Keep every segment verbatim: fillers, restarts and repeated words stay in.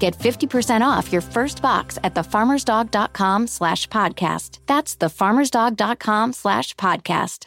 Get fifty percent off your first box at thefarmersdog.com slash podcast. That's thefarmersdog.com slash podcast.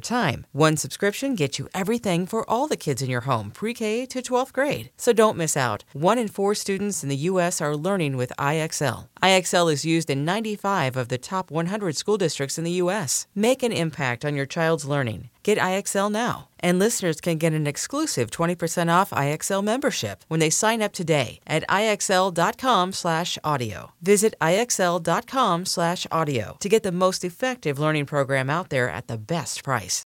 time. One subscription gets you everything for all the kids in your home, pre-K to twelfth grade. So don't miss out. One in four students in the U S are learning with I X L. I X L is used in ninety-five of the top one hundred school districts in the U S. Make an impact on your child's learning. Get I X L now, and listeners can get an exclusive twenty percent off I X L membership when they sign up today at IXL.com slash audio. Visit IXL.com slash audio to get the most effective learning program out there at the best price.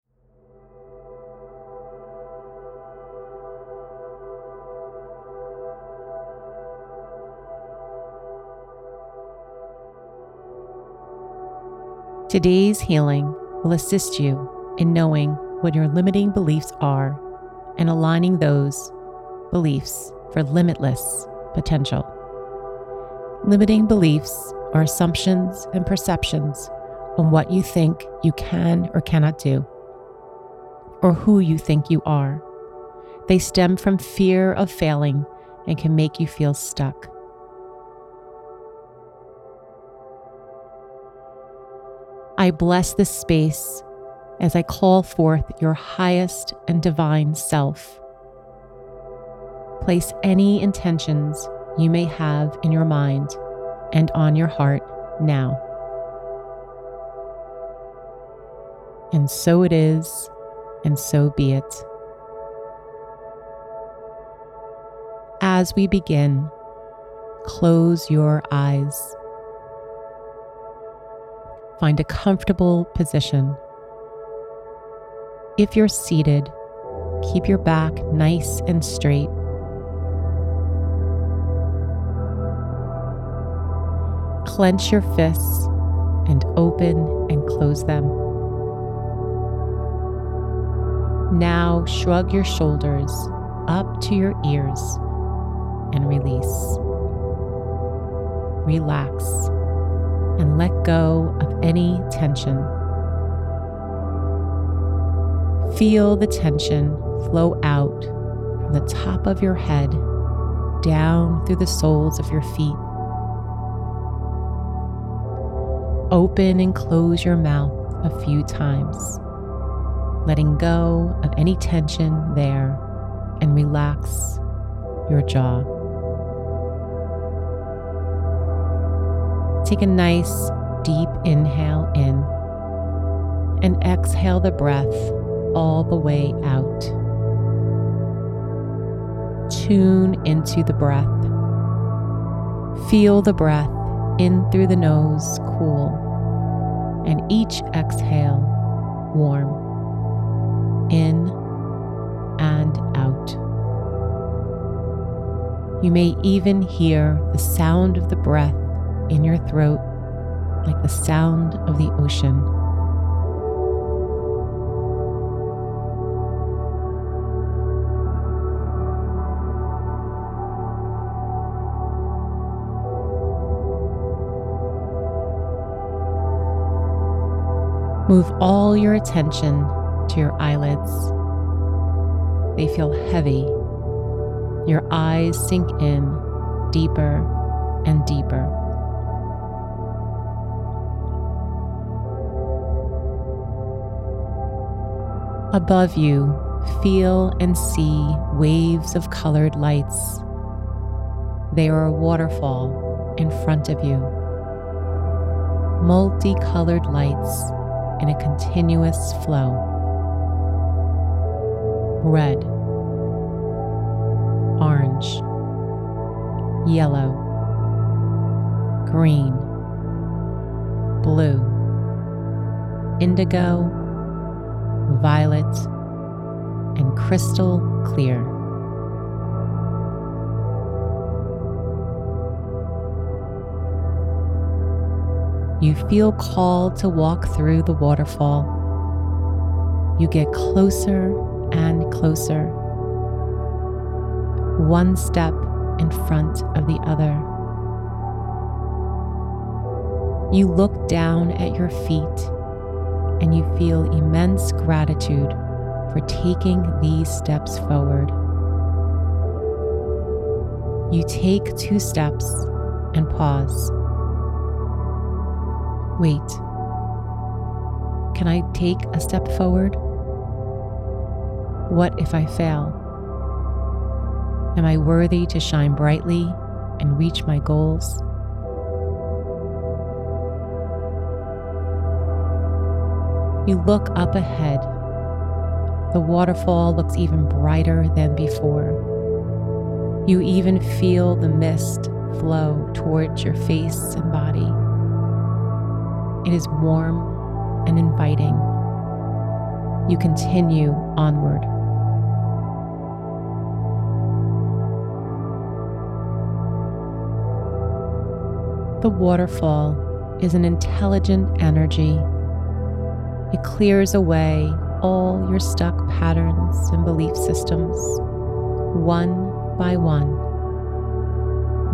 Today's healing will assist you in knowing what your limiting beliefs are and aligning those beliefs for limitless potential. Limiting beliefs are assumptions and perceptions on what you think you can or cannot do, or who you think you are. They stem from fear of failing and can make you feel stuck. I bless this space as I call forth your highest and divine self. Place any intentions you may have in your mind and on your heart now. And so it is, and so be it. As we begin, close your eyes. Find a comfortable position. If you're seated, keep your back nice and straight. Clench your fists and open and close them. Now shrug your shoulders up to your ears and release. Relax and let go of any tension. Feel the tension flow out from the top of your head down through the soles of your feet. Open and close your mouth a few times, letting go of any tension there, and relax your jaw. Take a nice deep inhale in and exhale the breath all the way out. Tune into the breath. Feel the breath in through the nose cool and each exhale, warm, in and out. You may even hear the sound of the breath in your throat, like the sound of the ocean. Move all your attention to your eyelids. They feel heavy. Your eyes sink in deeper and deeper. Above you, feel and see waves of colored lights. They are a waterfall in front of you. Multicolored lights in a continuous flow. Red, orange, yellow, green, blue, indigo, violet, and crystal clear. You feel called to walk through the waterfall. You get closer and closer, one step in front of the other. You look down at your feet and you feel immense gratitude for taking these steps forward. You take two steps and pause. Wait, can I take a step forward? What if I fail? Am I worthy to shine brightly and reach my goals? You look up ahead. The waterfall looks even brighter than before. You even feel the mist flow towards your face and body. It is warm and inviting. You continue onward. The waterfall is an intelligent energy. It clears away all your stuck patterns and belief systems, one by one,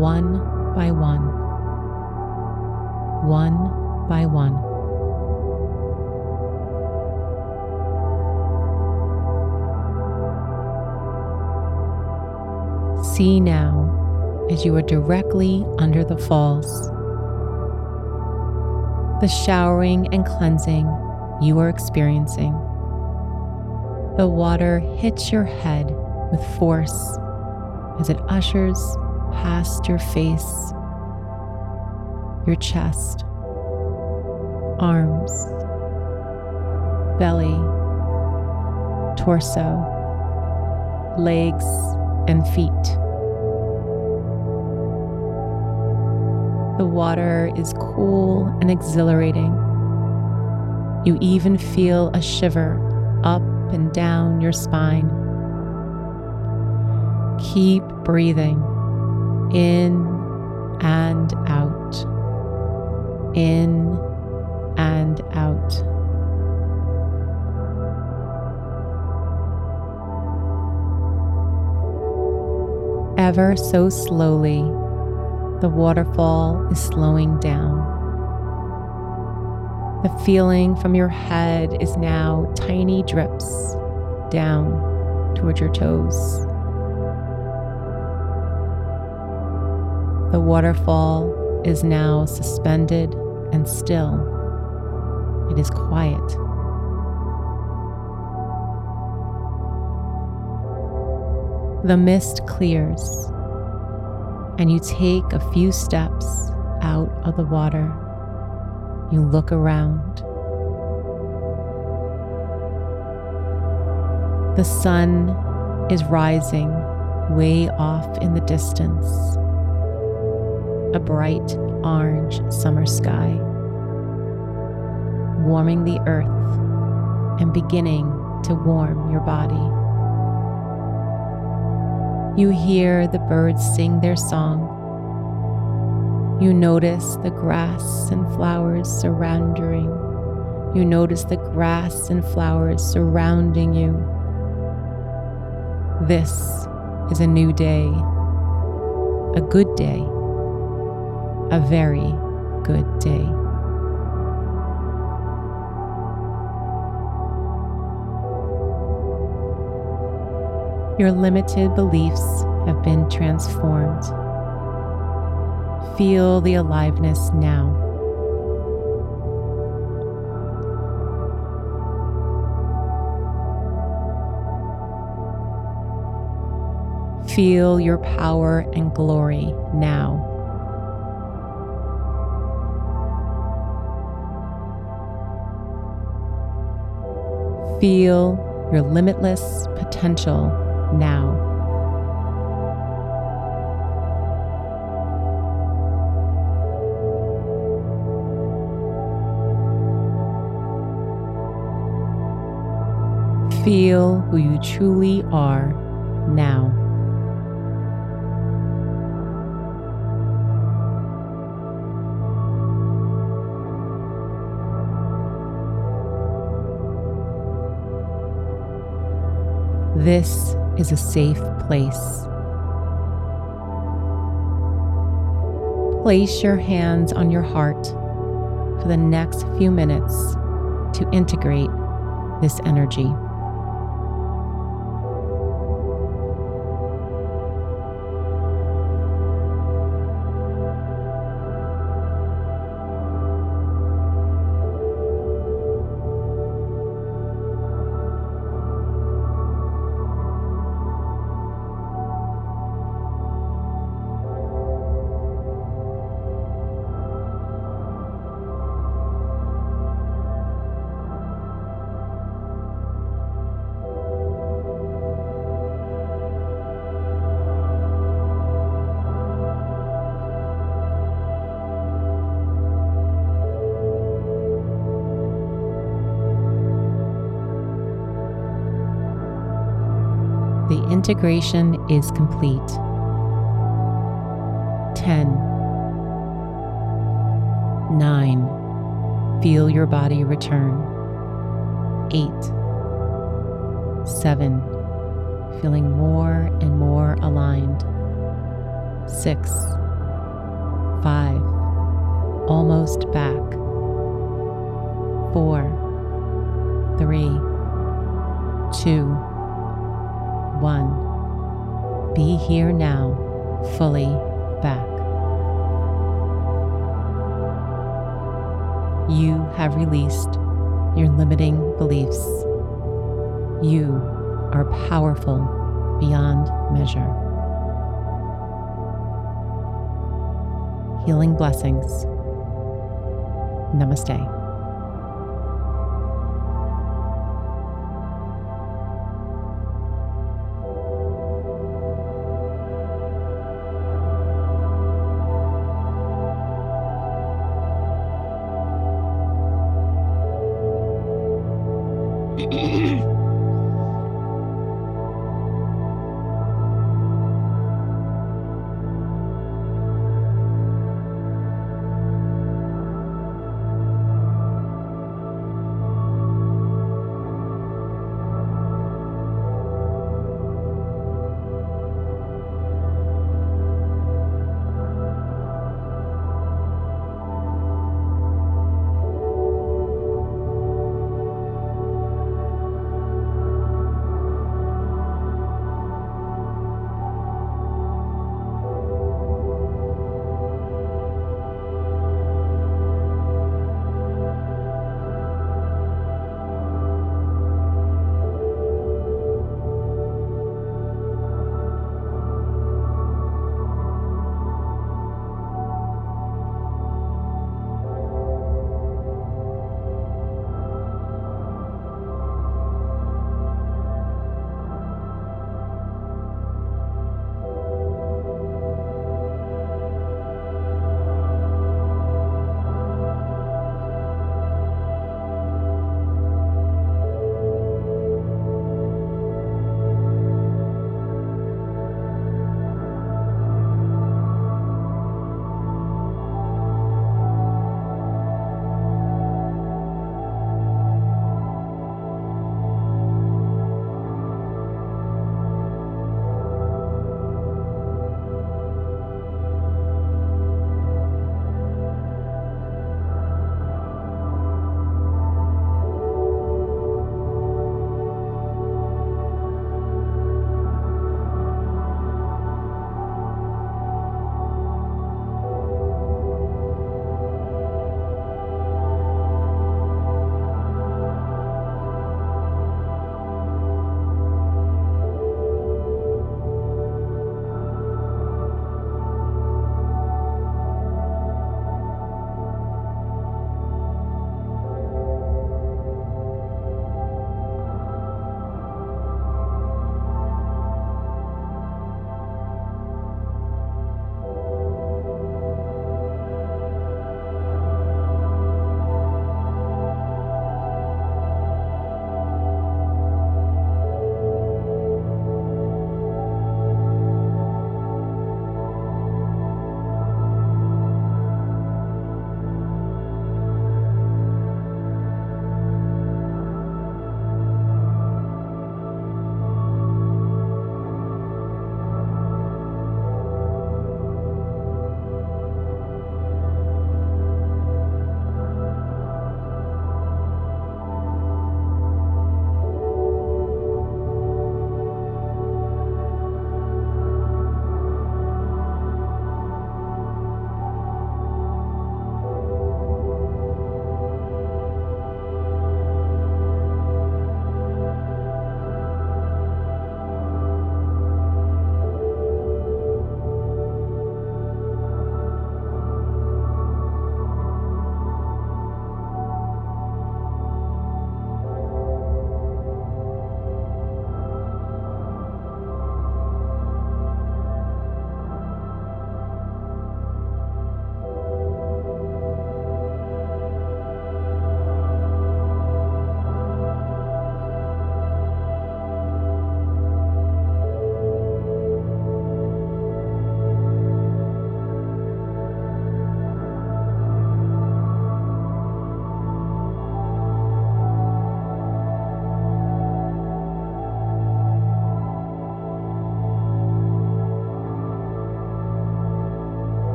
one by one, one by one. See now as you are directly under the falls. The showering and cleansing you are experiencing. The water hits your head with force as it ushers past your face, your chest, arms, belly, torso, legs, and feet. The water is cool and exhilarating. You even feel a shiver up and down your spine. Keep breathing in and out, in and out. Ever so slowly, the waterfall is slowing down. The feeling from your head is now tiny drips down towards your toes. The waterfall is now suspended and still. It is quiet. The mist clears, and you take a few steps out of the water. You look around. The sun is rising way off in the distance, a bright orange summer sky. warming the earth and beginning to warm your body. You hear the birds sing their song. You notice the grass and flowers surrounding you. You notice the grass and flowers surrounding you. This is a new day, a good day, a very good day. Your limited beliefs have been transformed. Feel the aliveness now. Feel your power and glory now. Feel your limitless potential now. Feel who you truly are now. This is a safe place. Place your hands on your heart for the next few minutes to integrate this energy. The integration is complete. ten, nine, feel your body return. eight, seven, feeling more and more aligned. six, five, almost back. four, three, two, one. Be here now, fully back. You have released your limiting beliefs. You are powerful beyond measure. Healing blessings. Namaste.